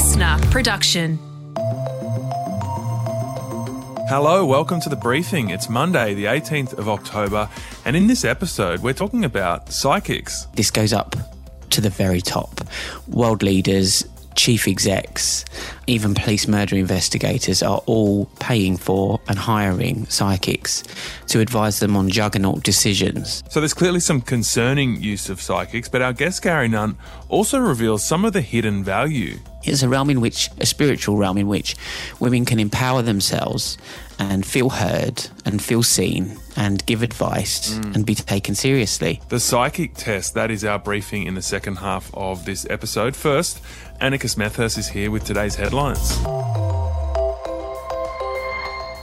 listener production. Hello, welcome to The Briefing. It's Monday, the 18th of October, and in this episode, we're talking about psychics. This goes up to the very top. World leaders, chief execs, even police murder investigators are all paying for and hiring psychics to advise them on juggernaut decisions. So there's clearly some concerning use of psychics, but our guest Gary Nunn also reveals some of the hidden value. It's a realm in which, a spiritual realm in which women can empower themselves and feel heard and feel seen and give advice and be taken seriously. The psychic test, that is our briefing in the second half of this episode. First, Annika Smethurst is here with today's headlines.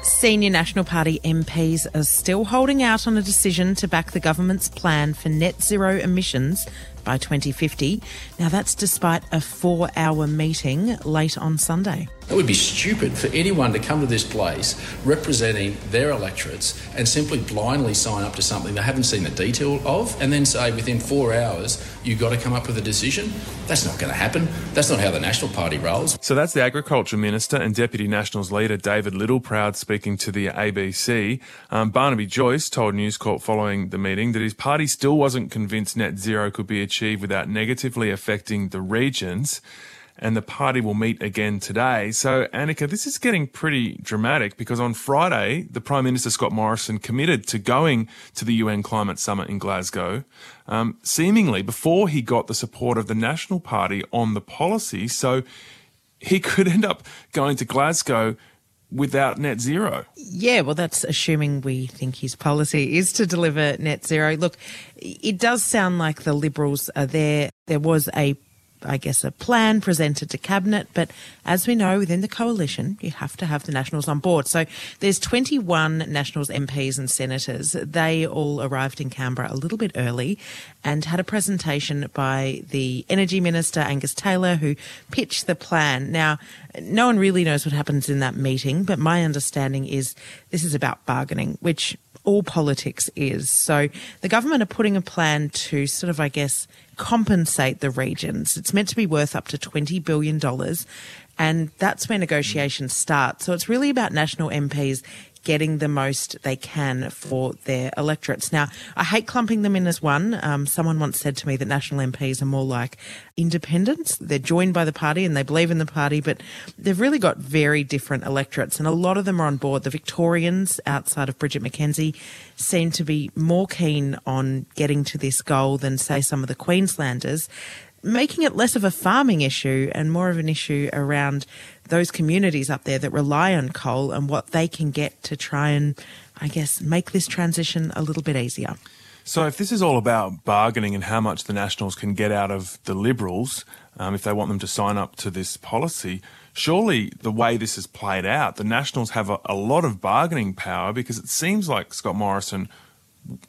Senior National Party MPs are still holding out on a decision to back the government's plan for net zero emissions by 2050. Now, that's despite a 4-hour meeting late on Sunday. It would be stupid for anyone to come to this place representing their electorates and simply blindly sign up to something they haven't seen the detail of and then say within 4 hours you've got to come up with a decision. That's not going to happen. That's not how the National Party rolls. So that's the Agriculture Minister and Deputy Nationals Leader David Littleproud speaking to the ABC. Barnaby Joyce told News Corp following the meeting that his party still wasn't convinced net zero could be achieved without negatively affecting the regions, and the party will meet again today. So, Annika, this is getting pretty dramatic because on Friday, the Prime Minister, Scott Morrison, committed to going to the UN Climate Summit in Glasgow, seemingly before he got the support of the National Party on the policy. So he could end up going to Glasgow without net zero. Yeah, well, that's assuming we think his policy is to deliver net zero. Look, it does sound like the Liberals are there. There was a plan presented to Cabinet, but as we know, within the coalition, you have to have the Nationals on board. So there's 21 Nationals MPs and senators. They all arrived in Canberra a little bit early and had a presentation by the Energy Minister, Angus Taylor, who pitched the plan. Now, no one really knows what happens in that meeting, but my understanding is this is about bargaining, which all politics is. So the government are putting a plan to sort of, compensate the regions. It's meant to be worth up to $20 billion, and that's where negotiations start. So it's really about national MPs getting the most they can for their electorates. Now, I hate clumping them in as one. Someone once said to me that national MPs are more like independents. They're joined by the party and they believe in the party, but they've really got very different electorates, and a lot of them are on board. The Victorians, outside of Bridget McKenzie, seem to be more keen on getting to this goal than, say, some of the Queenslanders, making it less of a farming issue and more of an issue around those communities up there that rely on coal and what they can get to try and, make this transition a little bit easier. So if this is all about bargaining and how much the Nationals can get out of the Liberals, if they want them to sign up to this policy, surely the way this has played out, the Nationals have a lot of bargaining power, because it seems like Scott Morrison,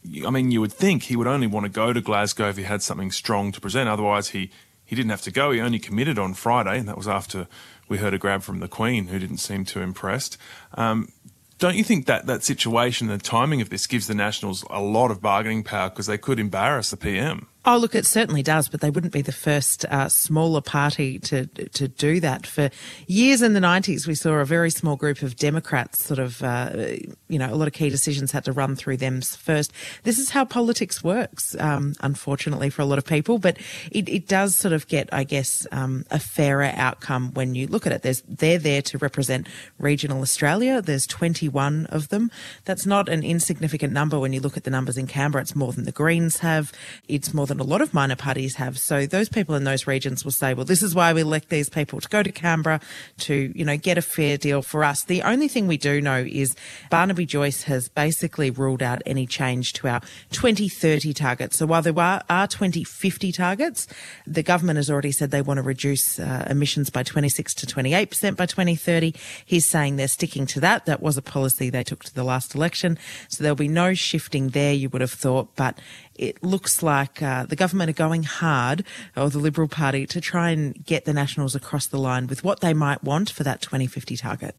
you would think he would only want to go to Glasgow if he had something strong to present. Otherwise, he didn't have to go. He only committed on Friday, and that was after we heard a grab from the Queen, who didn't seem too impressed. Don't you think that situation, the timing of this, gives the Nationals a lot of bargaining power because they could embarrass the PM? Oh, look, it certainly does, but they wouldn't be the first smaller party to do that. For years in the 90s, we saw a very small group of Democrats a lot of key decisions had to run through them first. This is how politics works, unfortunately, for a lot of people, but it does sort of get, a fairer outcome when you look at it. They're there to represent regional Australia. There's 21 of them. That's not an insignificant number when you look at the numbers in Canberra. It's more than the Greens have. It's more than a lot of minor parties have. So those people in those regions will say, well, this is why we elect these people to go to Canberra to, get a fair deal for us. The only thing we do know is Barnaby Joyce has basically ruled out any change to our 2030 targets. So while there are 2050 targets, the government has already said they want to reduce emissions by 26 to 28% by 2030. He's saying they're sticking to that. That was a policy they took to the last election. So there'll be no shifting there, you would have thought, but it looks like the government are going hard, or the Liberal Party, to try and get the Nationals across the line with what they might want for that 2050 target.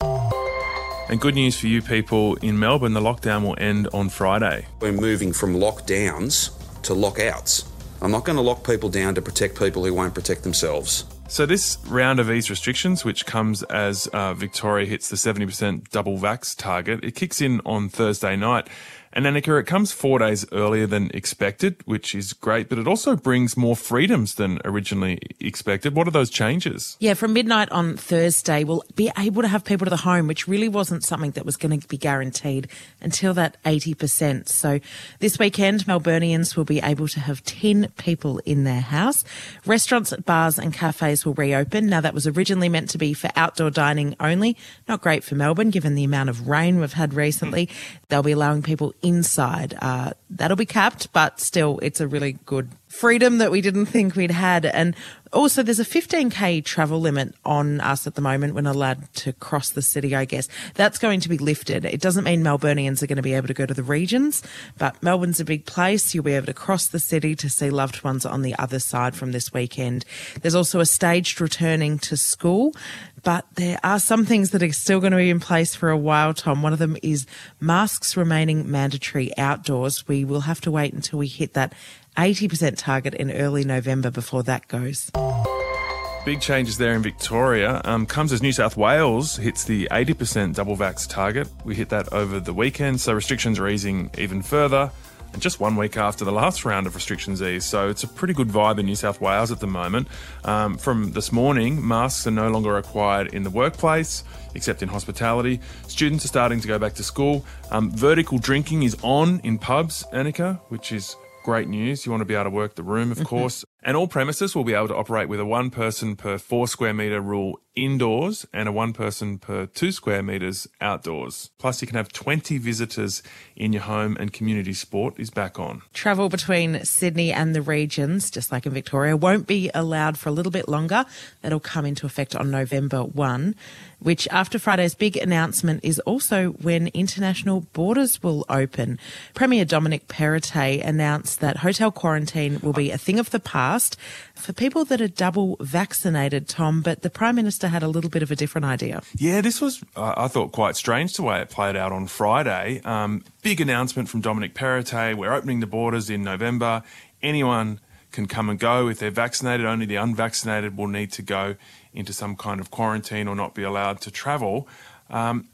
And good news for you people in Melbourne, the lockdown will end on Friday. We're moving from lockdowns to lockouts. I'm not going to lock people down to protect people who won't protect themselves. So this round of eased restrictions, which comes as Victoria hits the 70% double vax target, it kicks in on Thursday night. And Annika, it comes 4 days earlier than expected, which is great, but it also brings more freedoms than originally expected. What are those changes? Yeah, from midnight on Thursday, we'll be able to have people to the home, which really wasn't something that was going to be guaranteed until that 80%. So this weekend, Melburnians will be able to have 10 people in their house. Restaurants, bars and cafes will reopen. Now, that was originally meant to be for outdoor dining only. Not great for Melbourne, given the amount of rain we've had recently. They'll be allowing people inside. That'll be capped, but still, it's a really good freedom that we didn't think we'd had. And also, there's a 15K travel limit on us at the moment. We're not allowed to cross the city, I guess. That's going to be lifted. It doesn't mean Melburnians are going to be able to go to the regions, but Melbourne's a big place. You'll be able to cross the city to see loved ones on the other side from this weekend. There's also a staged returning to school, but there are some things that are still going to be in place for a while, Tom. One of them is masks remaining mandatory outdoors. We will have to wait until we hit that 80% target in early November before that goes. Big changes there in Victoria. Comes as New South Wales hits the 80% double vax target. We hit that over the weekend, so restrictions are easing even further. And just 1 week after the last round of restrictions eased, so it's a pretty good vibe in New South Wales at the moment. From this morning, masks are no longer required in the workplace, except in hospitality. Students are starting to go back to school. Vertical drinking is on in pubs, Annika, which is great news. You want to be able to work the room, of course. And all premises will be able to operate with a one person per 4 square metre rule indoors and a one person per 2 square metres outdoors. Plus, you can have 20 visitors in your home, and community sport is back on. Travel between Sydney and the regions, just like in Victoria, won't be allowed for a little bit longer. That'll come into effect on November 1, which after Friday's big announcement is also when international borders will open. Premier Dominic Perrottet announced that hotel quarantine will be a thing of the past for people that are double vaccinated, Tom, but the Prime Minister had a little bit of a different idea. Yeah, this was, I thought, quite strange the way it played out on Friday. Big announcement from Dominic Perrottet. We're opening the borders in November. Anyone can come and go if they're vaccinated. Only the unvaccinated will need to go into some kind of quarantine or not be allowed to travel. And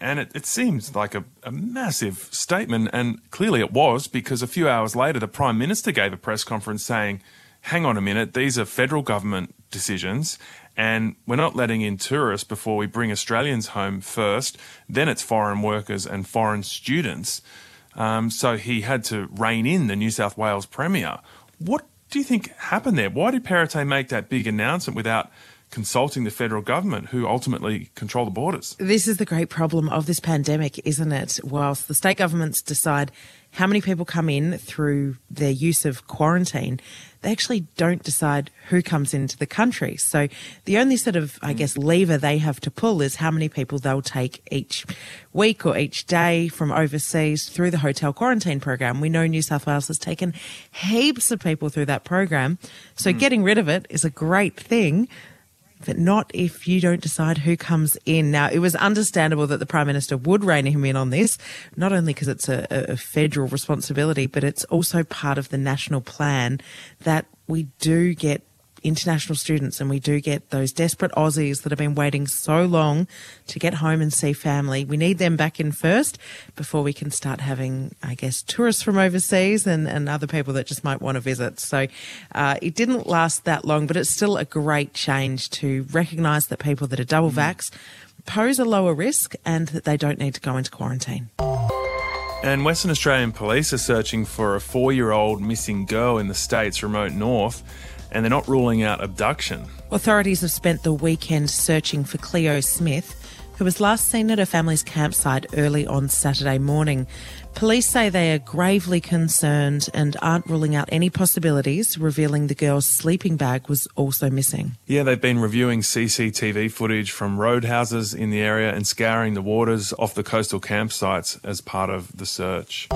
it seems like a massive statement, and clearly it was, because a few hours later the Prime Minister gave a press conference saying, hang on a minute, these are federal government decisions and we're not letting in tourists before we bring Australians home first, then it's foreign workers and foreign students. So he had to rein in the New South Wales Premier. What do you think happened there? Why did Perrottet make that big announcement without consulting the federal government, who ultimately control the borders? This is the great problem of this pandemic, isn't it? Whilst the state governments decide how many people come in through their use of quarantine, they actually don't decide who comes into the country. So the only sort of, I guess, lever they have to pull is how many people they'll take each week or each day from overseas through the hotel quarantine program. We know New South Wales has taken heaps of people through that program. So getting rid of it is a great thing, but not if you don't decide who comes in. Now, it was understandable that the Prime Minister would rein him in on this, not only because it's a federal responsibility, but it's also part of the national plan that we do get international students and we do get those desperate Aussies that have been waiting so long to get home and see family. We need them back in first before we can start having, I guess, tourists from overseas and other people that just might want to visit. So it didn't last that long, but it's still a great change to recognise that people that are double vax pose a lower risk and that they don't need to go into quarantine. And Western Australian police are searching for a 4-year-old missing girl in the state's remote north, and they're not ruling out abduction. Authorities have spent the weekend searching for Cleo Smith, who was last seen at her family's campsite early on Saturday morning. Police say they are gravely concerned and aren't ruling out any possibilities, revealing the girl's sleeping bag was also missing. Yeah, they've been reviewing CCTV footage from roadhouses in the area and scouring the waters off the coastal campsites as part of the search.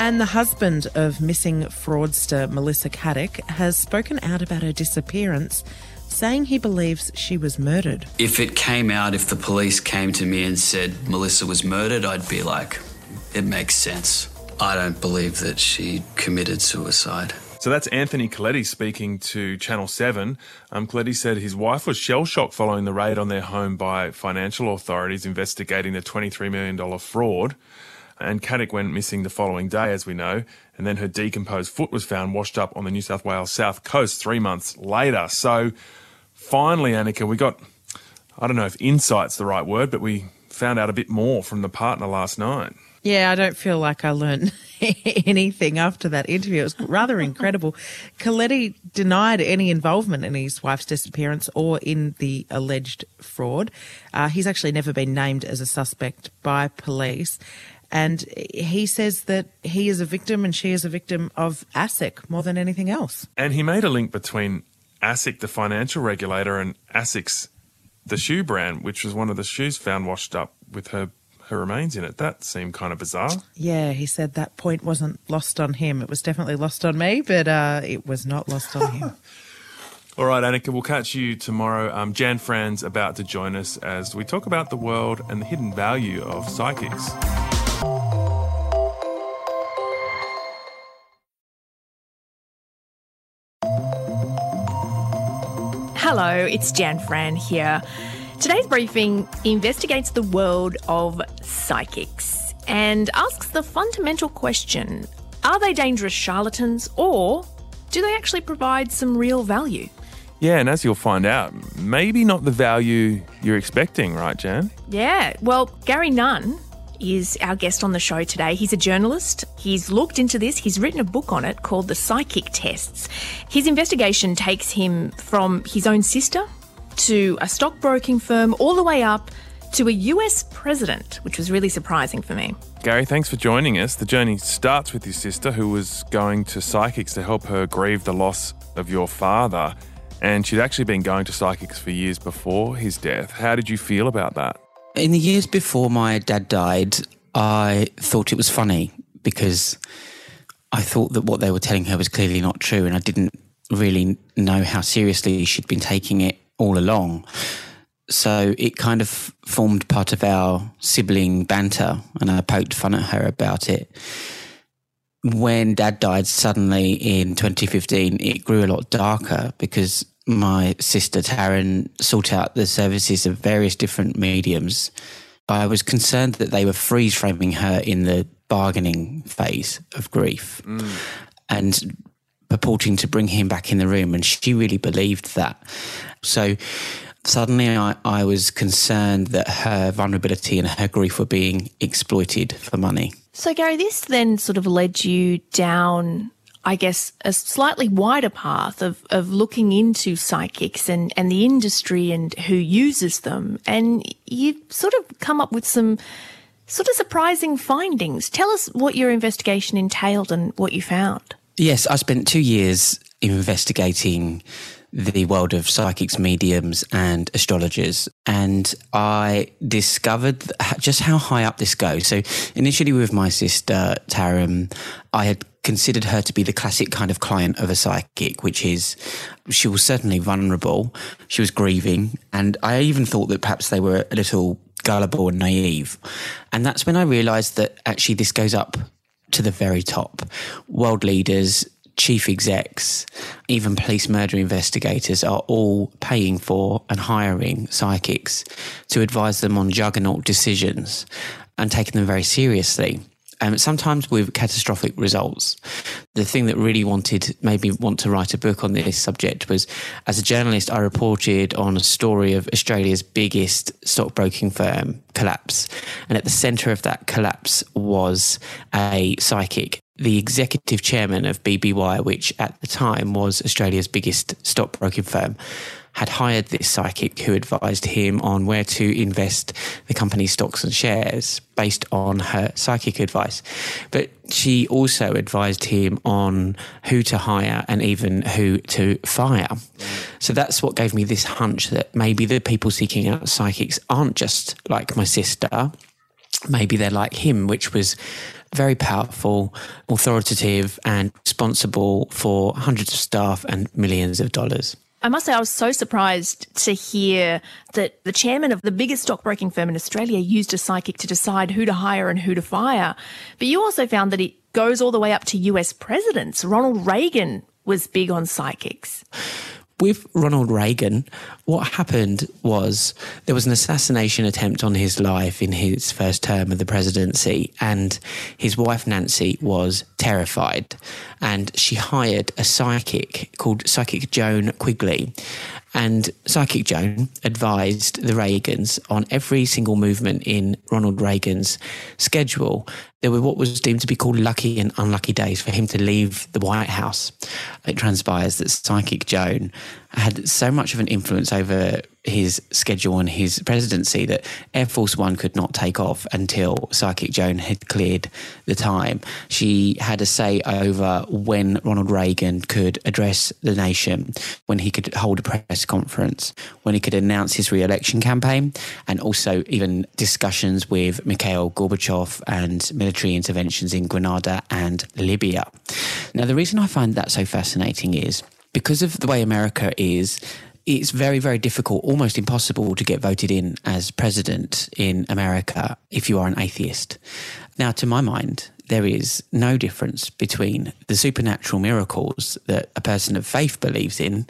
And the husband of missing fraudster Melissa Caddick has spoken out about her disappearance, saying he believes she was murdered. If it came out, if the police came to me and said Melissa was murdered, I'd be like, it makes sense. I don't believe that she committed suicide. So that's Anthony Colletti speaking to Channel 7. Colletti said his wife was shell-shocked following the raid on their home by financial authorities investigating the $23 million fraud. And Caddick went missing the following day, as we know, and then her decomposed foot was found washed up on the New South Wales south coast 3 months later. So finally, Annika, we got, I don't know if insight's the right word, but we found out a bit more from the partner last night. Yeah, I don't feel like I learned anything after that interview. It was rather incredible. Colletti denied any involvement in his wife's disappearance or in the alleged fraud. He's actually never been named as a suspect by police. And he says that he is a victim and she is a victim of ASIC more than anything else. And he made a link between ASIC, the financial regulator, and ASIC's, the shoe brand, which was one of the shoes found washed up with her remains in it. That seemed kind of bizarre. Yeah, he said that point wasn't lost on him. It was definitely lost on me, but it was not lost on him. All right, Annika, we'll catch you tomorrow. Jan Fran's about to join us as we talk about the world and the hidden value of psychics. Hello, it's Jan Fran here. Today's briefing investigates the world of psychics and asks the fundamental question, are they dangerous charlatans or do they actually provide some real value? Yeah, and as you'll find out, maybe not the value you're expecting, right, Jan? Yeah, well, Gary Nunn is our guest on the show today. He's a journalist. He's looked into this. He's written a book on it called The Psychic Tests. His investigation takes him from his own sister to a stockbroking firm all the way up to a US president, which was really surprising for me. Gary, thanks for joining us. The journey starts with your sister who was going to psychics to help her grieve the loss of your father. And she'd actually been going to psychics for years before his death. How did you feel about that? In the years before my dad died, I thought it was funny because I thought that what they were telling her was clearly not true and I didn't really know how seriously she'd been taking it all along. So it kind of formed part of our sibling banter and I poked fun at her about it. When Dad died suddenly in 2015, it grew a lot darker because my sister Taryn sought out the services of various different mediums. I was concerned that they were freeze-framing her in the bargaining phase of grief and purporting to bring him back in the room, and she really believed that. So suddenly I was concerned that her vulnerability and her grief were being exploited for money. So, Gary, this then sort of led you down, I guess, a slightly wider path of looking into psychics and the industry and who uses them. And you sort of come up with some sort of surprising findings. Tell us what your investigation entailed and what you found. Yes, I spent 2 years investigating the world of psychics, mediums and astrologers. And I discovered just how high up this goes. So initially with my sister, Taryn, I had considered her to be the classic kind of client of a psychic, which is she was certainly vulnerable, she was grieving, and I even thought that perhaps they were a little gullible and naive. And that's when I realised that actually this goes up to the very top. World leaders, chief execs, even police murder investigators are all paying for and hiring psychics to advise them on juggernaut decisions and taking them very seriously. And sometimes with catastrophic results. The thing that really made me want to write a book on this subject was, as a journalist, I reported on a story of Australia's biggest stockbroking firm collapse. And at the centre of that collapse was a psychic, the executive chairman of BBY, which at the time was Australia's biggest stockbroking firm, had hired this psychic who advised him on where to invest the company's stocks and shares based on her psychic advice. But she also advised him on who to hire and even who to fire. So that's what gave me this hunch that maybe the people seeking out psychics aren't just like my sister. Maybe they're like him, which was very powerful, authoritative and responsible for hundreds of staff and millions of dollars. I must say I was so surprised to hear that the chairman of the biggest stockbroking firm in Australia used a psychic to decide who to hire and who to fire. But you also found that it goes all the way up to US presidents. Ronald Reagan was big on psychics. With Ronald Reagan, what happened was there was an assassination attempt on his life in his first term of the presidency, and his wife Nancy was terrified, and she hired a psychic called Psychic Joan Quigley. And Psychic Joan advised the Reagans on every single movement in Ronald Reagan's schedule. There were what was deemed to be called lucky and unlucky days for him to leave the White House. It transpires that Psychic Joan had so much of an influence over his schedule and his presidency that Air Force One could not take off until Psychic Joan had cleared the time. She had a say over when Ronald Reagan could address the nation, when he could hold a press conference, when he could announce his re-election campaign, and also even discussions with Mikhail Gorbachev and military interventions in Grenada and Libya. Now, the reason I find that so fascinating is because of the way America is, it's very, very difficult, almost impossible to get voted in as president in America if you are an atheist. Now, to my mind, there is no difference between the supernatural miracles that a person of faith believes in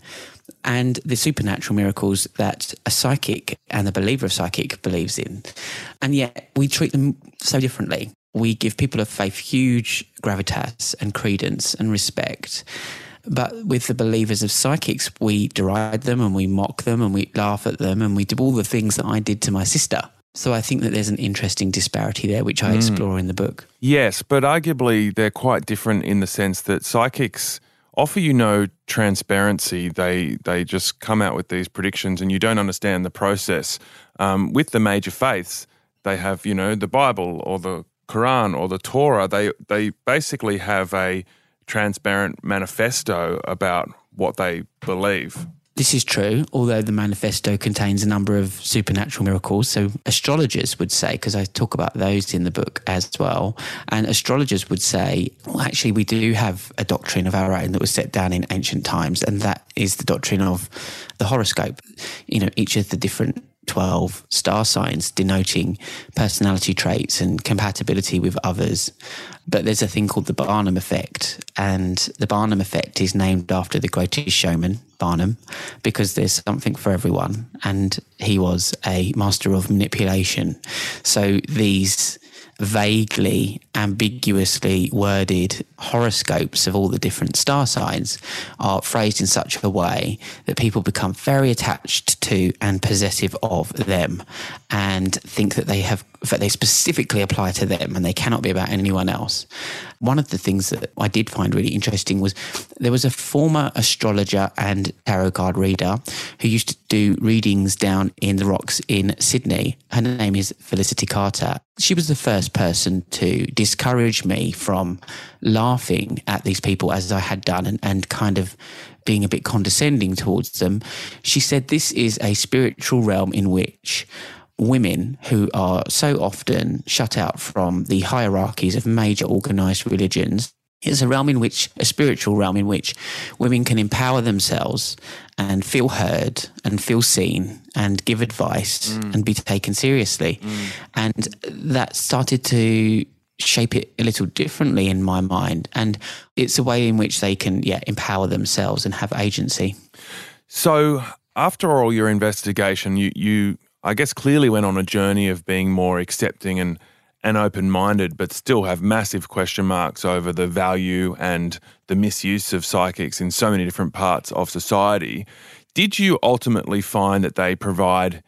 and the supernatural miracles that a psychic and the believer of psychic believes in. And yet we treat them so differently. We give people of faith huge gravitas and credence and respect. But with the believers of psychics, we deride them and we mock them and we laugh at them and we do all the things that I did to my sister. So I think that there's an interesting disparity there, which I explore in the book. Yes, but arguably they're quite different in the sense that psychics offer you no transparency. They just come out with these predictions and you don't understand the process. With the major faiths, they have, you know, the Bible or the Quran or the Torah. They basically have a transparent manifesto about what they believe. This is true, although the manifesto contains a number of supernatural miracles. So astrologers would say, because I talk about those in the book as well, and astrologers would say, well, actually, we do have a doctrine of our own that was set down in ancient times, and that is the doctrine of the horoscope. You know, each of the different 12 star signs denoting personality traits and compatibility with others. But there's a thing called the Barnum effect, and the Barnum effect is named after the greatest showman, Barnum, because there's something for everyone, and he was a master of manipulation. So these vaguely, ambiguously worded horoscopes of all the different star signs are phrased in such a way that people become very attached to and possessive of them and think that they specifically apply to them and they cannot be about anyone else. One of the things that I did find really interesting was there was a former astrologer and tarot card reader who used to do readings down in the rocks in Sydney. Her name is Felicity Carter. She was the first person to discourage me from laughing at these people as I had done and kind of being a bit condescending towards them. She said, this is a spiritual realm in which women who are so often shut out from the hierarchies of major organized religions, it's a realm in which, a spiritual realm in which women can empower themselves and feel heard and feel seen and give advice and be taken seriously. And that started to shape it a little differently in my mind. And it's a way in which they can, empower themselves and have agency. So after all your investigation, you I guess clearly went on a journey of being more accepting and open-minded, but still have massive question marks over the value and the misuse of psychics in so many different parts of society. Did you ultimately find that they provide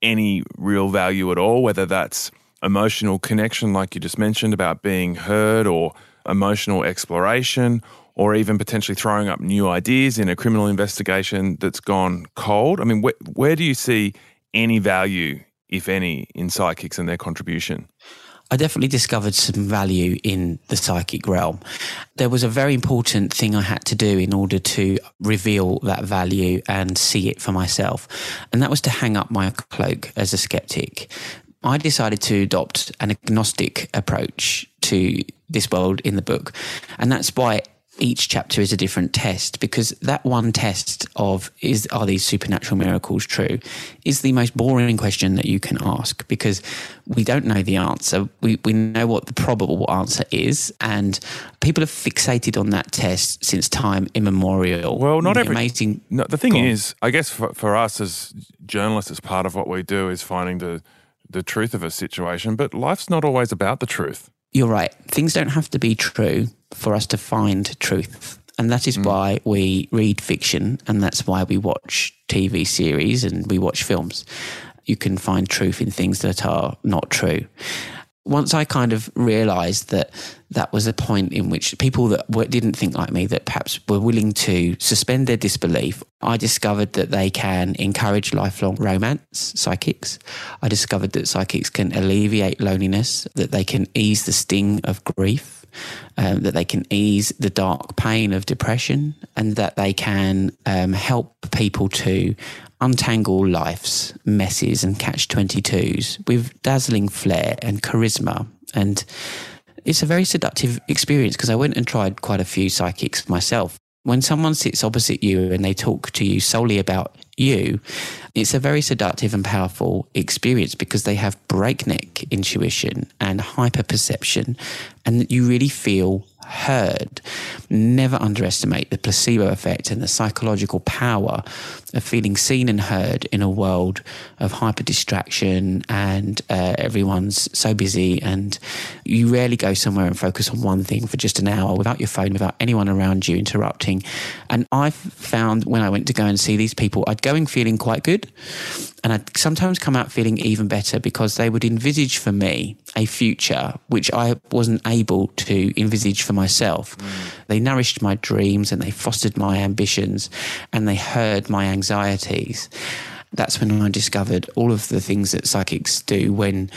any real value at all, whether that's emotional connection, like you just mentioned, about being heard, or emotional exploration, or even potentially throwing up new ideas in a criminal investigation that's gone cold? I mean, where do you see any value, if any, in psychics and their contribution? I definitely discovered some value in the psychic realm. There was a very important thing I had to do in order to reveal that value and see it for myself, and that was to hang up my cloak as a skeptic. I decided to adopt an agnostic approach to this world in the book, and that's why each chapter is a different test, because that one test of are these supernatural miracles true is the most boring question that you can ask, because we don't know the answer. We know what the probable answer is, and people are fixated on that test since time immemorial. Well, not every... Amazing. No, the thing is, I guess for us as journalists, as part of what we do is finding the truth of a situation, but life's not always about the truth. You're right. Things don't have to be true for us to find truth. And that is why we read fiction, and that's why we watch TV series and we watch films. You can find truth in things that are not true. Once I kind of realised that was a point in which people that didn't think like me, that perhaps were willing to suspend their disbelief, I discovered that they can encourage lifelong romance, psychics. I discovered that psychics can alleviate loneliness, that they can ease the sting of grief, that they can ease the dark pain of depression, and that they can help people to untangle life's messes and catch-22s with dazzling flair and charisma. And it's a very seductive experience, because I went and tried quite a few psychics myself. When someone sits opposite you and they talk to you solely about you, it's a very seductive and powerful experience, because they have breakneck intuition and hyperperception, and that you really feel heard. Never underestimate the placebo effect and the psychological power of feeling seen and heard in a world of hyper distraction and everyone's so busy, and you rarely go somewhere and focus on one thing for just an hour without your phone, without anyone around you interrupting. And I found when I went to go and see these people, I'd go in feeling quite good, and I'd sometimes come out feeling even better, because they would envisage for me a future which I wasn't able to envisage for myself. They nourished my dreams, and they fostered my ambitions, and they heard my anxieties. That's when I discovered all of the things that psychics do when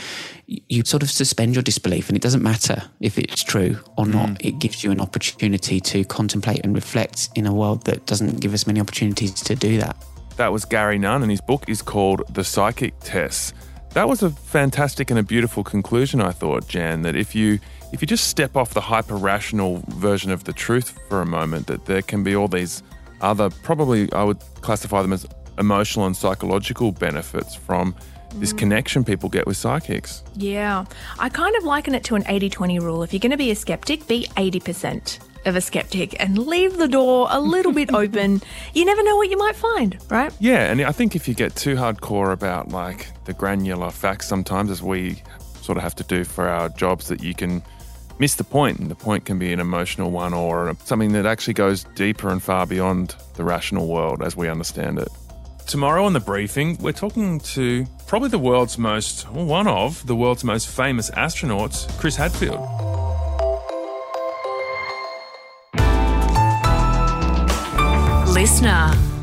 you sort of suspend your disbelief, and it doesn't matter if it's true or not. It gives you an opportunity to contemplate and reflect in a world that doesn't give us many opportunities to do that. That was Gary Nunn, and his book is called The Psychic Tests. That was a fantastic and a beautiful conclusion, I thought, Jan, that if you just step off the hyper-rational version of the truth for a moment, that there can be all these other, probably I would classify them as emotional and psychological benefits from this connection people get with psychics. Yeah. I kind of liken it to an 80-20 rule. If you're going to be a skeptic, be 80% of a skeptic and leave the door a little bit open. You never know what you might find, right? Yeah, and I think if you get too hardcore about like the granular facts sometimes, as we sort of have to do for our jobs, that you can miss the point, and the point can be an emotional one or something that actually goes deeper and far beyond the rational world as we understand it. Tomorrow on The Briefing, we're talking to probably one of the world's most famous astronauts, Chris Hadfield. Listener.